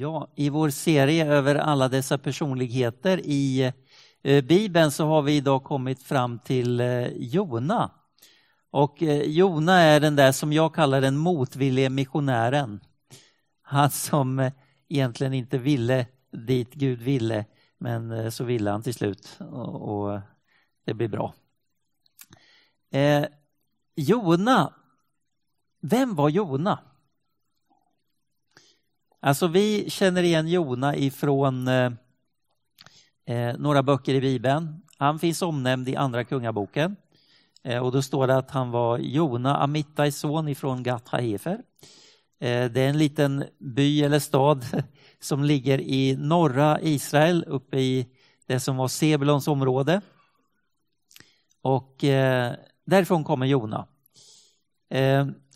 Ja, i vår serie över alla dessa personligheter i Bibeln så har vi idag kommit fram till Jona. Och Jona är den där som jag kallar den motvillige missionären. Han som egentligen inte ville dit Gud ville, men så ville han till slut och det blir bra. Jona, vem var Jona? Alltså vi känner igen Jona ifrån några böcker i Bibeln. Han finns omnämnd i andra kungaboken. Och då står det att han var Jona Amittais son ifrån Gat-Hefer. Det är en liten by eller stad som ligger i norra Israel uppe i det som var Zebelons område. Och därifrån kommer Jona.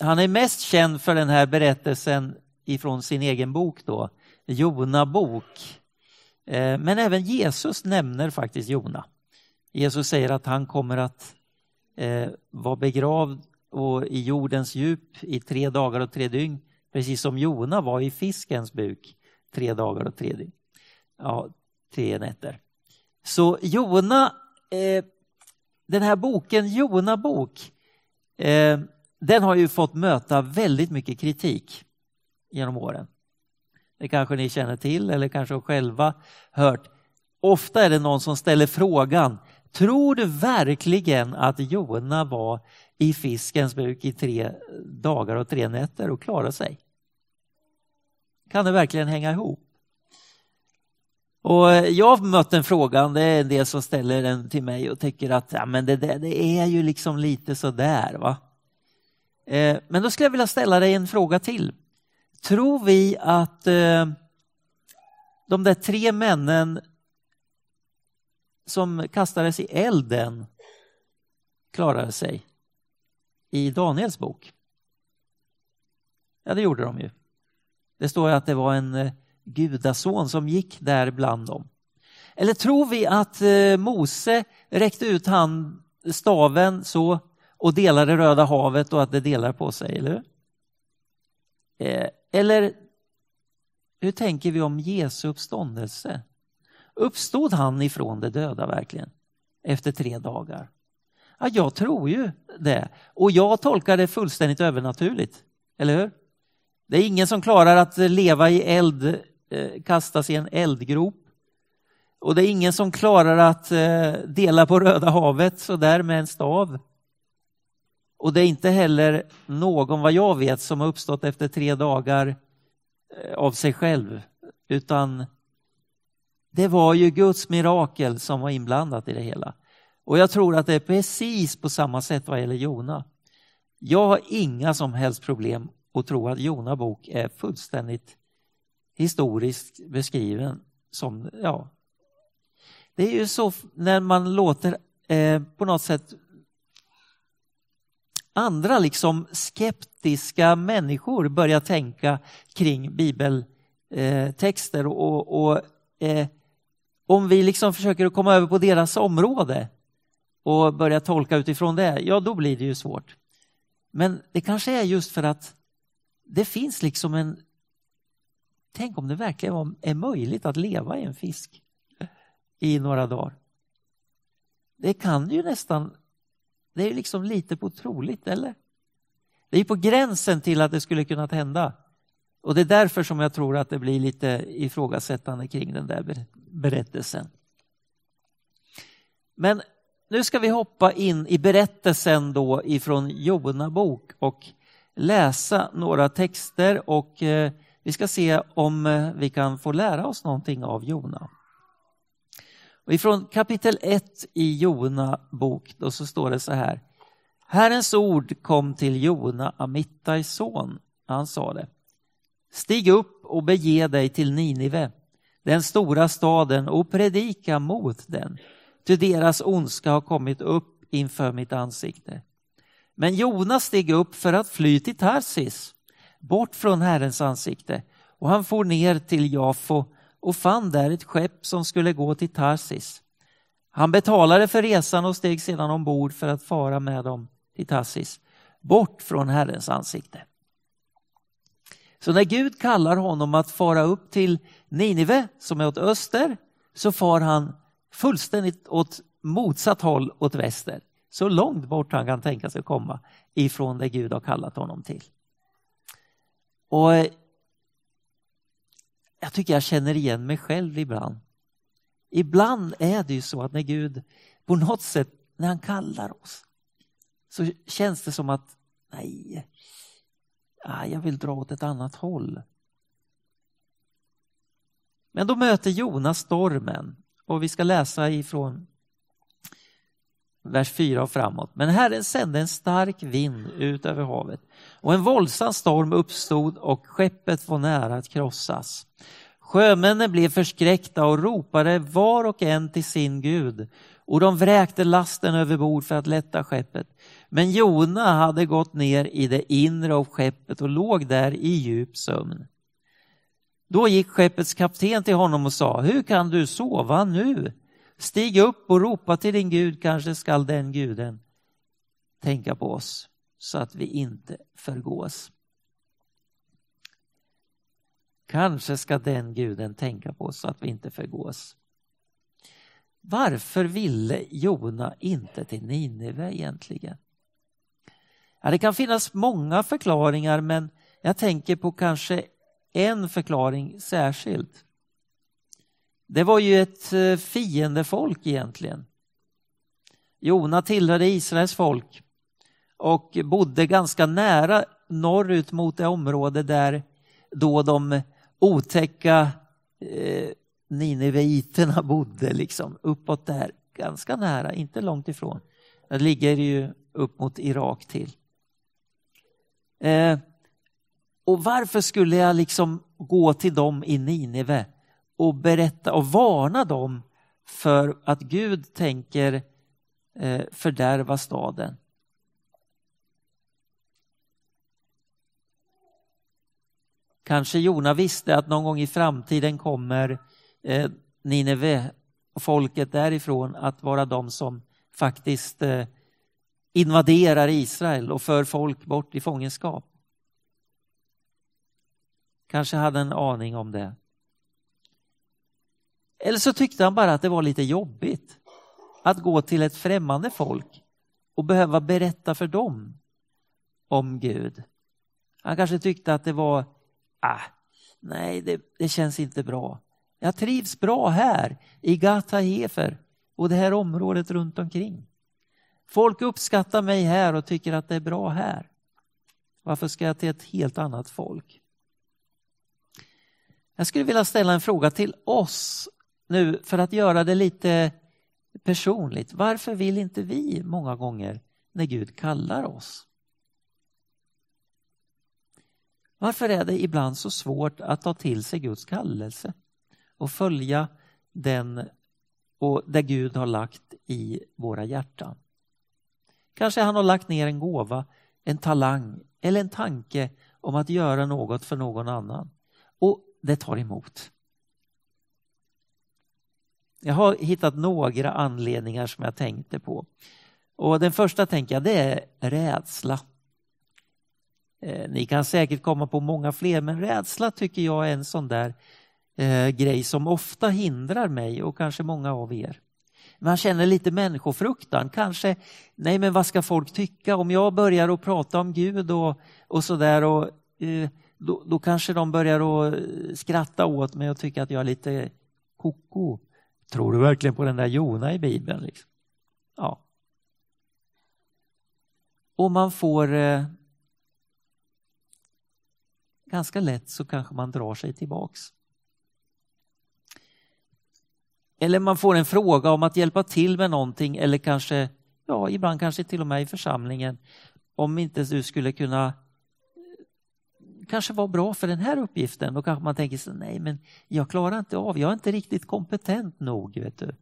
Han är mest känd för den här berättelsen ifrån sin egen bok då, Jona bok. Men även Jesus nämner faktiskt Jona. Jesus säger att han kommer att vara begravd och i jordens djup i 3 dagar och 3 dygn. Precis som Jona var i fiskens buk 3 dagar och 3 dygn. Ja, 3 nätter. Så Jona, den här boken Jona bok, den har ju fått möta väldigt mycket kritik genom åren. Det kanske ni känner till eller kanske själva hört. Ofta är det någon som ställer frågan: tror du verkligen att Jona var i fiskens buk i 3 dagar och 3 nätter och klarade sig? Kan det verkligen hänga ihop? Och jag har mött den frågan, det är en del som ställer den till mig och tycker att ja, men det är ju liksom lite sådär va. Men då skulle jag vilja ställa dig en fråga till. Tror vi att de där 3 männen som kastades i elden klarade sig i Daniels bok? Ja, det gjorde de ju. Det står att det var en gudason som gick där bland dem. Eller tror vi att Mose räckte ut staven så och delade Röda havet och att det delar på sig, eller hur? Eller hur tänker vi om Jesu uppståndelse? Uppstod han ifrån de döda verkligen efter 3 dagar? Ja, jag tror ju det. Och jag tolkar det fullständigt övernaturligt. Eller hur? Det är ingen som klarar att leva i eld, kastas i en eldgrop. Och det är ingen som klarar att dela på Röda havet så där med en stav. Och det är inte heller någon, vad jag vet, som har uppstått efter 3 dagar av sig själv. Utan det var ju Guds mirakel som var inblandat i det hela. Och jag tror att det är precis på samma sätt vad gäller Jona. Jag har inga som helst problem att tro att Jona bok är fullständigt historiskt beskriven. Som, ja. Det är ju så när man låter på något sätt andra liksom skeptiska människor börjar tänka kring bibeltexter och om vi liksom försöker att komma över på deras område och börja tolka utifrån det, ja då blir det ju svårt. Men det kanske är just för att det finns liksom en, tänk om det verkligen är möjligt att leva i en fisk i några dagar. Det kan ju nästan, det är liksom lite på otroligt, eller? Det är på gränsen till att det skulle kunna hända. Och det är därför som jag tror att det blir lite ifrågasättande kring den där berättelsen. Men nu ska vi hoppa in i berättelsen då ifrån Jona bok och läsa några texter. Och vi ska se om vi kan få lära oss någonting av Jona. Och ifrån kapitel 1 i Jona bok då så står det så här. Herrens ord kom till Jona Amittais son. Han sa det: stig upp och bege dig till Ninive, den stora staden, och predika mot den. Ty deras ondska har kommit upp inför mitt ansikte. Men Jona steg upp för att fly till Tarshish, bort från Herrens ansikte. Och han for ner till Jafo och fann där ett skepp som skulle gå till Tarshish. Han betalade för resan och steg sedan ombord för att fara med dem till Tarshish, bort från Herrens ansikte. Så när Gud kallar honom att fara upp till Ninive som är åt öster, så far han fullständigt åt motsatt håll, åt väster. Så långt bort han kan tänka sig komma ifrån det Gud har kallat honom till. Och jag tycker jag känner igen mig själv ibland. Ibland är det ju så att när Gud på något sätt, när han kallar oss, så känns det som att nej, jag vill dra åt ett annat håll. Men då möter Jona stormen. Och vi ska läsa ifrån vers 4 och framåt. Men Herren sände en stark vind ut över havet. Och en våldsam storm uppstod och skeppet var nära att krossas. Sjömännen blev förskräckta och ropade var och en till sin Gud. Och de vräkte lasten över bord för att lätta skeppet. Men Jona hade gått ner i det inre av skeppet och låg där i djup sömn. Då gick skeppets kapten till honom och sa, hur kan du sova nu? Stig upp och ropa till din Gud, kanske skall den guden tänka på oss så att vi inte förgås. Kanske ska den guden tänka på oss så att vi inte förgås. Varför ville Jona inte till Ninive egentligen? Ja, det kan finnas många förklaringar, men jag tänker på kanske en förklaring särskilt. Det var ju ett fiendefolk egentligen. Jona tillhörde Israels folk och bodde ganska nära norrut mot det område där då de otäcka niniveiterna bodde, liksom uppåt där, ganska nära, inte långt ifrån. Det ligger ju upp mot Irak till. Och varför skulle jag liksom gå till dem i Ninive och berätta och varna dem för att Gud tänker fördärva staden? Kanske Jona visste att någon gång i framtiden kommer Ninive och folket därifrån att vara de som faktiskt invaderar Israel och för folk bort i fångenskap. Kanske hade en aning om det. Eller så tyckte han bara att det var lite jobbigt att gå till ett främmande folk och behöva berätta för dem om Gud. Han kanske tyckte att det var, nej det känns inte bra. Jag trivs bra här i Gat-Hefer och det här området runt omkring. Folk uppskattar mig här och tycker att det är bra här. Varför ska jag till ett helt annat folk? Jag skulle vilja ställa en fråga till oss nu för att göra det lite personligt. Varför vill inte vi många gånger när Gud kallar oss? Varför är det ibland så svårt att ta till sig Guds kallelse och följa den och det Gud har lagt i våra hjärtan? Kanske han har lagt ner en gåva, en talang eller en tanke om att göra något för någon annan. Och det tar emot. Jag har hittat några anledningar som jag tänkte på. Och den första tänker jag, det är rädsla. Ni kan säkert komma på många fler, men rädsla tycker jag är en sån där grej som ofta hindrar mig och kanske många av er. Man känner lite människofruktan. Kanske, nej men vad ska folk tycka om jag börjar att prata om Gud och sådär och... Då kanske de börjar att skratta åt mig och tycka att jag är lite koko. Tror du verkligen på den där Jona i Bibeln? Liksom? Ja. Och man får... ganska lätt så kanske man drar sig tillbaks. Eller man får en fråga om att hjälpa till med någonting. Eller kanske, ibland kanske till och med i församlingen. Om inte du skulle kunna... kanske var bra för den här uppgiften. Då kanske man tänker så, nej men jag klarar inte av. Jag är inte riktigt kompetent nog, vet du.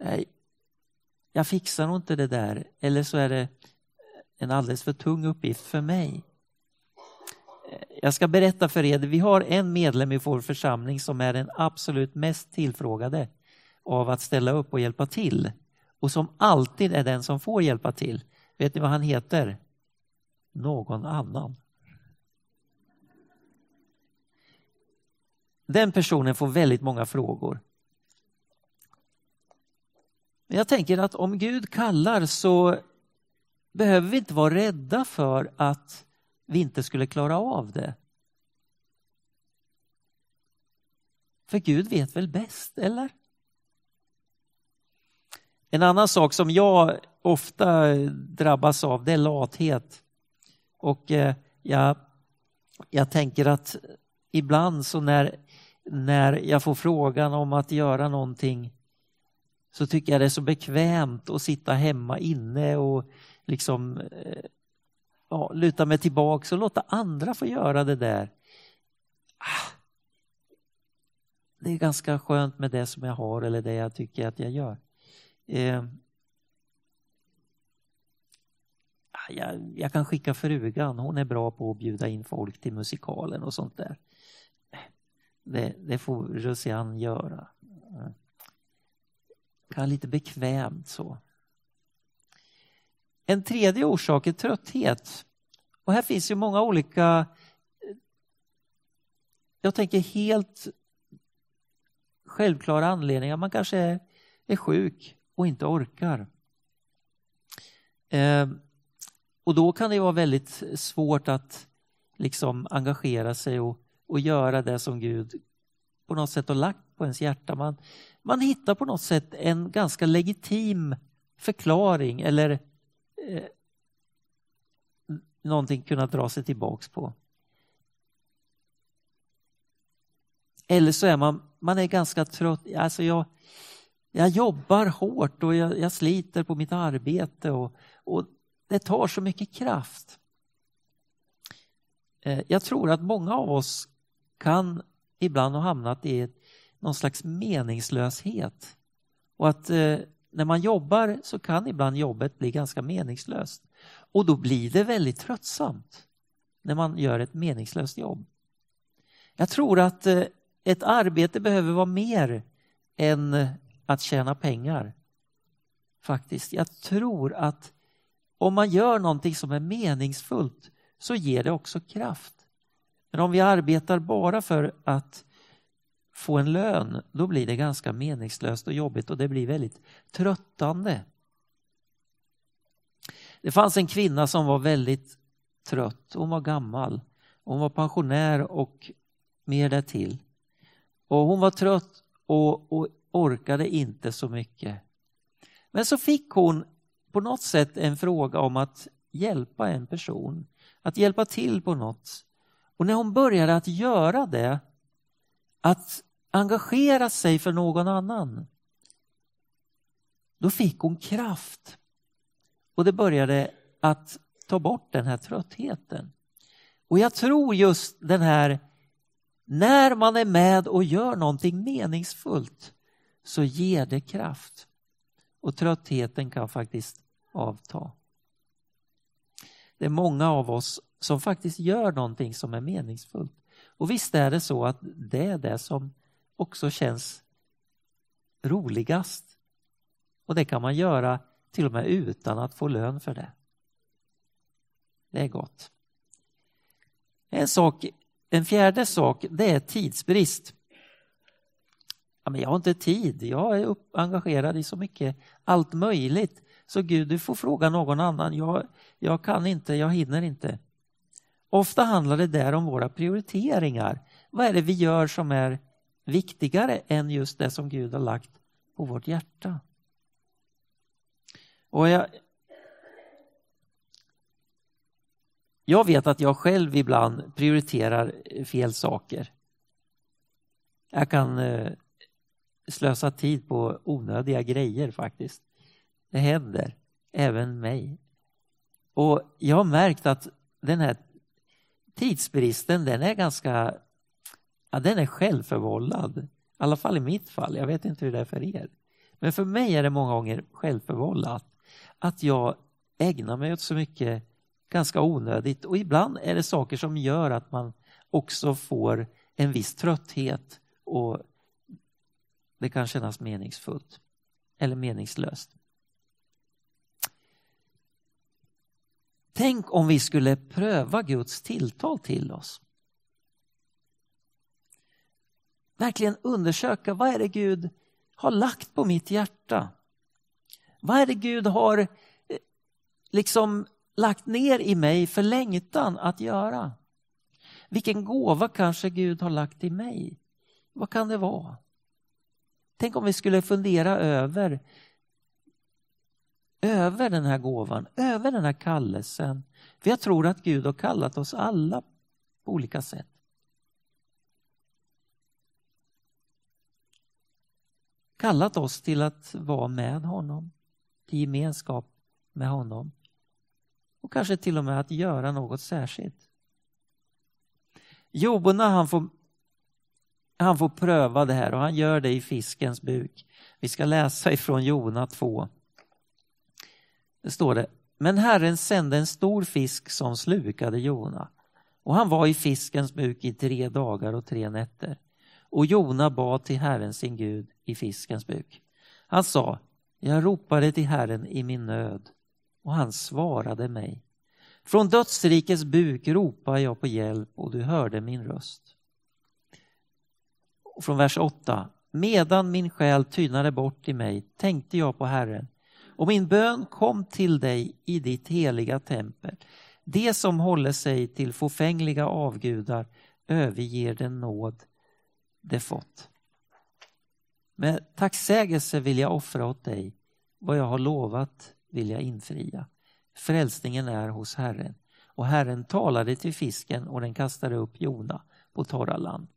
Nej, jag fixar nog inte det där. Eller så är det en alldeles för tung uppgift för mig. Jag ska berätta för er. Vi har en medlem i vår församling som är den absolut mest tillfrågade av att ställa upp och hjälpa till. Och som alltid är den som får hjälpa till. Vet ni vad han heter? Någon annan. Den personen får väldigt många frågor. Men jag tänker att om Gud kallar så behöver vi inte vara rädda för att vi inte skulle klara av det. För Gud vet väl bäst, eller? En annan sak som jag ofta drabbas av, det är lathet. Och jag tänker att ibland så när jag får frågan om att göra någonting så tycker jag det är så bekvämt att sitta hemma inne och liksom luta mig tillbaka och låta andra få göra det där. Det är ganska skönt med det som jag har eller det jag tycker att jag gör. Jag kan skicka frugan, hon är bra på att bjuda in folk till musikalen och sånt där. Det får Lucian göra. Kan lite bekvämt så. En tredje orsak är trötthet. Och här finns ju många olika, jag tänker helt självklara anledningar. Man kanske är sjuk och inte orkar. Och då kan det vara väldigt svårt att liksom engagera sig och göra det som Gud på något sätt har lagt på ens hjärta. Man hittar på något sätt en ganska legitim förklaring eller någonting kunna dra sig tillbaks på. Eller så är man är ganska trött. Alltså jag jobbar hårt och jag sliter på mitt arbete och det tar så mycket kraft. Jag tror att många av oss kan ibland ha hamnat i någon slags meningslöshet. Och att när man jobbar så kan ibland jobbet bli ganska meningslöst. Och då blir det väldigt tröttsamt när man gör ett meningslöst jobb. Jag tror att ett arbete behöver vara mer än att tjäna pengar. Faktiskt. Jag tror att om man gör någonting som är meningsfullt så ger det också kraft. Men om vi arbetar bara för att få en lön, då blir det ganska meningslöst och jobbigt och det blir väldigt tröttande. Det fanns en kvinna som var väldigt trött. Hon var gammal. Hon var pensionär och mer därtill. Och hon var trött och orkade inte så mycket. Men så fick hon på något sätt en fråga om att hjälpa en person. Att hjälpa till på något. Och när hon började att göra det, att engagera sig för någon annan, då fick hon kraft. Och det började att ta bort den här tröttheten. Och jag tror just den här, när man är med och gör någonting meningsfullt så ger det kraft. Och tröttheten kan faktiskt avta. Det är många av oss som faktiskt gör någonting som är meningsfullt. Och visst är det så att det är det som också känns roligast. Och det kan man göra till och med utan att få lön för det. Det är gott. En fjärde sak, det är tidsbrist. Ja, men jag har inte tid, jag är engagerad i så mycket, allt möjligt. Så Gud, du får fråga någon annan, jag kan inte, jag hinner inte. Ofta handlar det där om våra prioriteringar. Vad är det vi gör som är viktigare än just det som Gud har lagt på vårt hjärta? Och jag vet att jag själv ibland prioriterar fel saker. Jag kan slösa tid på onödiga grejer faktiskt. Det händer, även mig. Och jag har märkt att den här tidsbristen, den är ganska, den är självförvållad. I alla fall i mitt fall, jag vet inte hur det är för er. Men för mig är det många gånger självförvållat att jag ägnar mig åt så mycket ganska onödigt. Och ibland är det saker som gör att man också får en viss trötthet och det kan kännas meningsfullt eller meningslöst. Tänk om vi skulle pröva Guds tilltal till oss. verkligen undersöka, vad är det Gud har lagt på mitt hjärta? Vad är det Gud har liksom lagt ner i mig för längtan att göra? Vilken gåva kanske Gud har lagt i mig? Vad kan det vara? Tänk om vi skulle fundera över den här gåvan, över den här kallelsen. För jag tror att Gud har kallat oss alla på olika sätt. Kallat oss till att vara med honom, till gemenskap med honom. Och kanske till och med att göra något särskilt. Job, när han får pröva det här, och han gör det i fiskens buk. Vi ska läsa ifrån Jona 2. Det står det. Men Herren sände en stor fisk som slukade Jona. Och han var i fiskens buk i 3 dagar och 3 nätter. Och Jona bad till Herren sin Gud i fiskens buk. Han sa, jag ropade till Herren i min nöd. Och han svarade mig. Från dödsrikets buk ropade jag på hjälp, och du hörde min röst. Och från vers 8. Medan min själ tynade bort i mig tänkte jag på Herren. Och min bön kom till dig i ditt heliga tempel. Det som håller sig till förfängliga avgudar överger den nåd det fått. Med tacksägelse vill jag offra åt dig. Vad jag har lovat vill jag infria. Frälsningen är hos Herren. Och Herren talade till fisken, och den kastade upp Jona på torra land.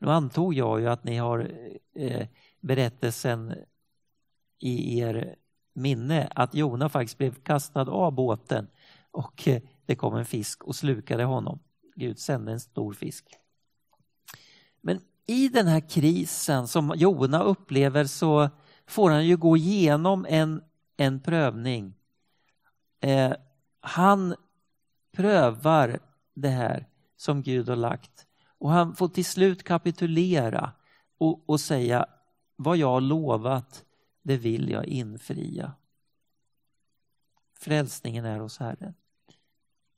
Nu antog jag ju att ni har berättelsen i er minne, att Jona faktiskt blev kastad av båten, och det kom en fisk och slukade honom. Gud sände en stor fisk. Men i den här krisen som Jona upplever, så får han ju gå igenom en prövning. Han prövar det här som Gud har lagt. Och han får till slut kapitulera och säga, vad jag har lovat, det vill jag infria. Frälsningen är hos Herren.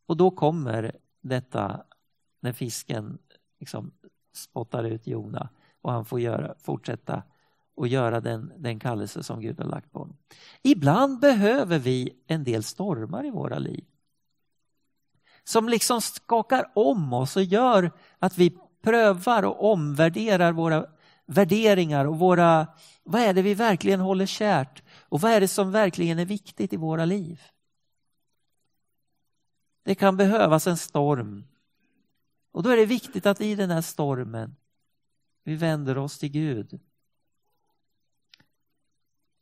Och då kommer detta, när fisken liksom spottar ut Jona, och han får fortsätta och göra den kallelse som Gud har lagt på honom. Ibland behöver vi en del stormar i våra liv. Som liksom skakar om oss och gör att vi prövar och omvärderar våra värderingar. Och vad är det vi verkligen håller kärt? Och vad är det som verkligen är viktigt i våra liv? Det kan behövas en storm. Och då är det viktigt att i den här stormen vi vänder oss till Gud.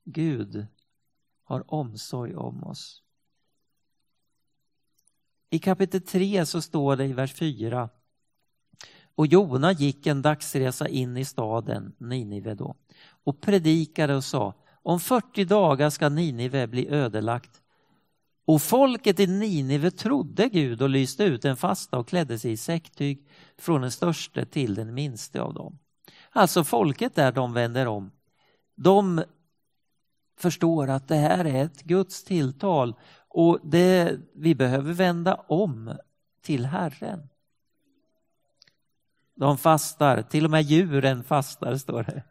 Gud har omsorg om oss. I kapitel 3 så står det i vers 4. Och Jona gick en dagsresa in i staden Ninive då, och predikade och sa, om 40 dagar ska Ninive bli ödelagt. Och folket i Ninive trodde Gud och lyste ut en fasta och klädde sig i säcktyg från den största till den minste av dem. Alltså folket där, de vänder om. De förstår att det här är ett Guds tilltal, och vi behöver vända om till Herren. De fastar, till och med djuren fastar, står det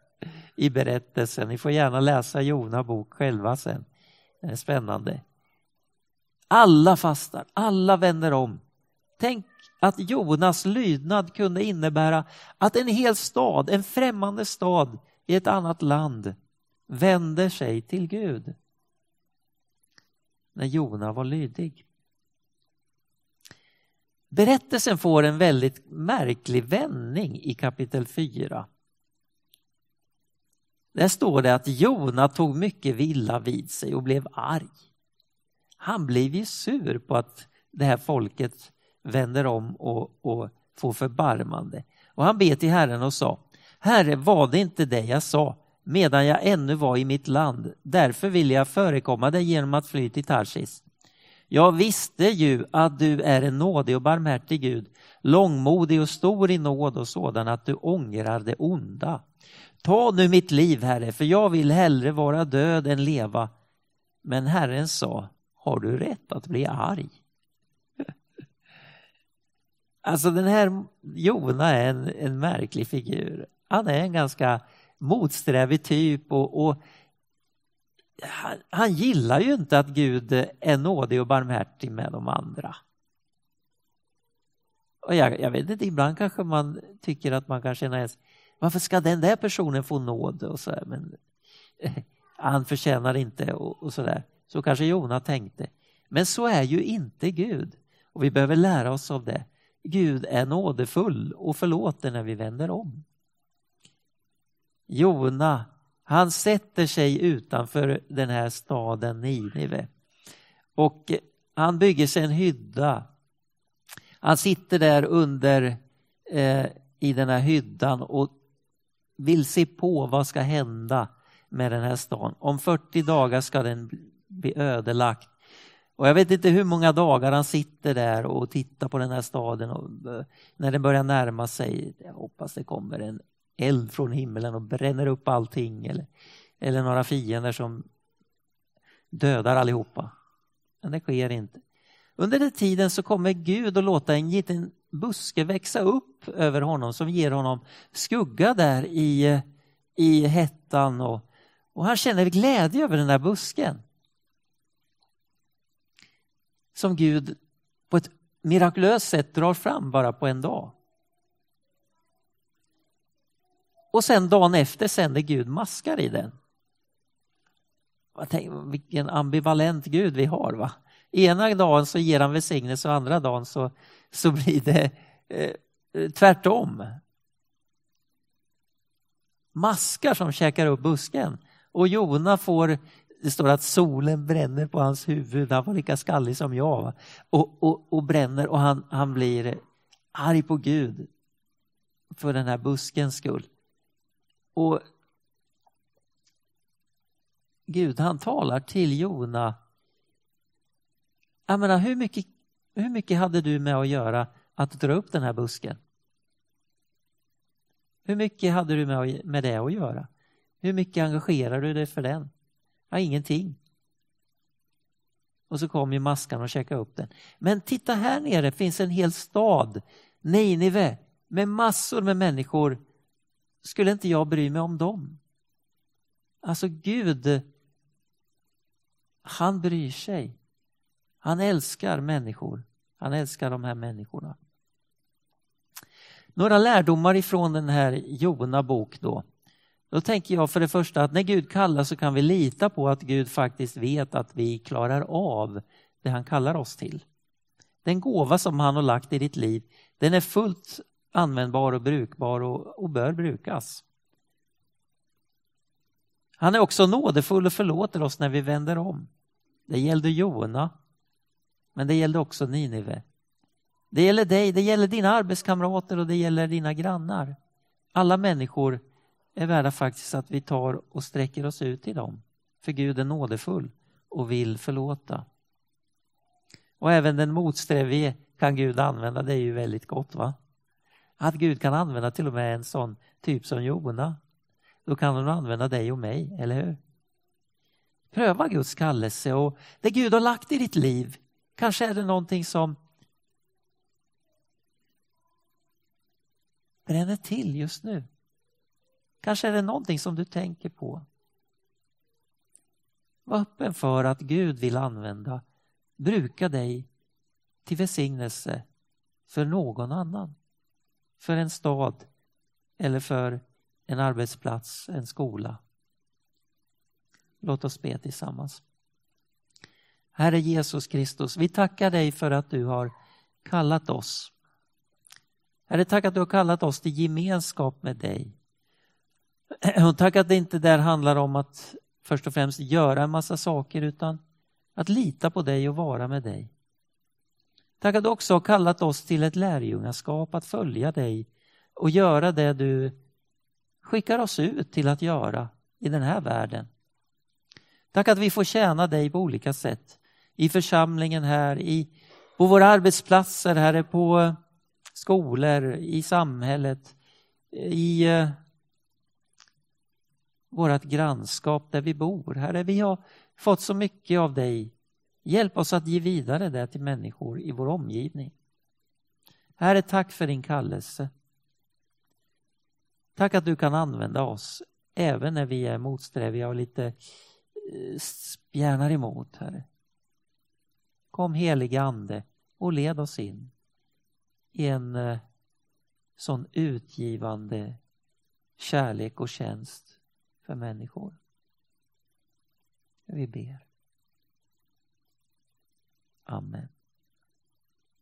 i berättelsen. Ni får gärna läsa Jona bok själva sen. Det är spännande. Alla fastar, alla vänder om. Tänk att Jonas lydnad kunde innebära att en hel stad, en främmande stad i ett annat land, vänder sig till Gud. När Jona var lydig. Berättelsen får en väldigt märklig vändning i kapitel 4. Där står det att Jona tog mycket illa vid sig och blev arg. Han blev ju sur på att det här folket vänder om och får förbarmande. Och han ber till Herren och sa, Herre, var det inte det jag sa medan jag ännu var i mitt land? Därför vill jag förekomma dig genom att fly till Tarshish. Jag visste ju att du är en nådig och barmhärtig Gud, långmodig och stor i nåd och sådan att du ångrar det onda. Ta nu mitt liv, Herre, för jag vill hellre vara död än leva. Men Herren sa, har du rätt att bli arg? Alltså den här Jona är en märklig figur. Han är en ganska motsträvig typ och han gillar ju inte att Gud är nådig och barmhärtig med de andra. Och jag vet inte, ibland kanske man tycker att man kan känna ens, varför ska den där personen få nåd och så där, men han förtjänar inte och så där. Så kanske Jona tänkte. Men så är ju inte Gud. Och vi behöver lära oss av det. Gud är nådefull och förlåter när vi vänder om. Jona, han sätter sig utanför den här staden Ninive. Och han bygger sig en hydda. Han sitter där under i den här hyddan och vill se på vad ska hända med den här stan. Om 40 dagar ska den bli ödelagt. Och jag vet inte hur många dagar han sitter där och tittar på den här staden. Och när den börjar närma sig, jag hoppas det kommer en eld från himmelen och bränner upp allting. Eller några fiender som dödar allihopa. Men det sker inte. Under den tiden så kommer Gud att låta en liten buske växa upp över honom. Som ger honom skugga där i hettan. Och han känner glädje över den där busken. Som Gud på ett mirakulöst sätt drar fram bara på en dag. Och sen dagen efter sänder Gud maskar i den. Jag tänker, vilken ambivalent Gud vi har, va? Ena dagen så ger han välsignelse och andra dagen så blir det tvärtom. Maskar som käkar upp busken. Och Jona får... Det står att solen bränner på hans huvud. Han var lika skallig som jag. Och bränner. Och han blir arg på Gud. För den här buskens skull. Och Gud, han talar till Jona. Jag menar, hur mycket hade du med att göra att dra upp den här busken? Hur mycket hade du med det att göra? Hur mycket engagerar du dig för den? Ja, ingenting. Och så kom ju maskan och käkade upp den. Men titta, här nere finns en hel stad, Ninive, med massor med människor. Skulle inte jag bry mig om dem? Alltså Gud, han bryr sig. Han älskar människor. Han älskar de här människorna. Några lärdomar ifrån den här Jona-bok då. Då tänker jag för det första att när Gud kallar så kan vi lita på att Gud faktiskt vet att vi klarar av det han kallar oss till. Den gåva som han har lagt i ditt liv, den är fullt användbar och brukbar och bör brukas. Han är också nådefull och förlåter oss när vi vänder om. Det gällde Jona, men det gällde också Ninive. Det gäller dig, det gäller dina arbetskamrater och det gäller dina grannar. Alla människor är värda faktiskt att vi tar och sträcker oss ut till dem. För Gud är nådefull och vill förlåta. Och även den motsträvige kan Gud använda. Det är ju väldigt gott, va? Att Gud kan använda till och med en sån typ som Jona. Då kan han använda dig och mig, eller hur? Pröva Guds kallelse och det Gud har lagt i ditt liv. Kanske är det någonting som bränner till just nu. Kanske är det någonting som du tänker på. Var öppen för att Gud vill använda. Bruka dig till välsignelse för någon annan. För en stad eller för en arbetsplats, en skola. Låt oss be tillsammans. Herre Jesus Kristus, vi tackar dig för att du har kallat oss. Herre, tack att du har kallat oss till gemenskap med dig. Och tack att det inte där handlar om att först och främst göra en massa saker utan att lita på dig och vara med dig. Tack att du också har kallat oss till ett lärjungaskap att följa dig och göra det du skickar oss ut till att göra i den här världen. Tack att vi får tjäna dig på olika sätt i församlingen här, på våra arbetsplatser, här på skolor, i samhället, i vårt grannskap där vi bor. Herre, vi har fått så mycket av dig. Hjälp oss att ge vidare det till människor i vår omgivning. Herre, tack för din kallelse. Tack att du kan använda oss även när vi är motsträviga och lite spjärnar emot, Herre. Kom heliga ande och led oss in i en sån utgivande kärlek och tjänst för människor. Vi ber. Amen.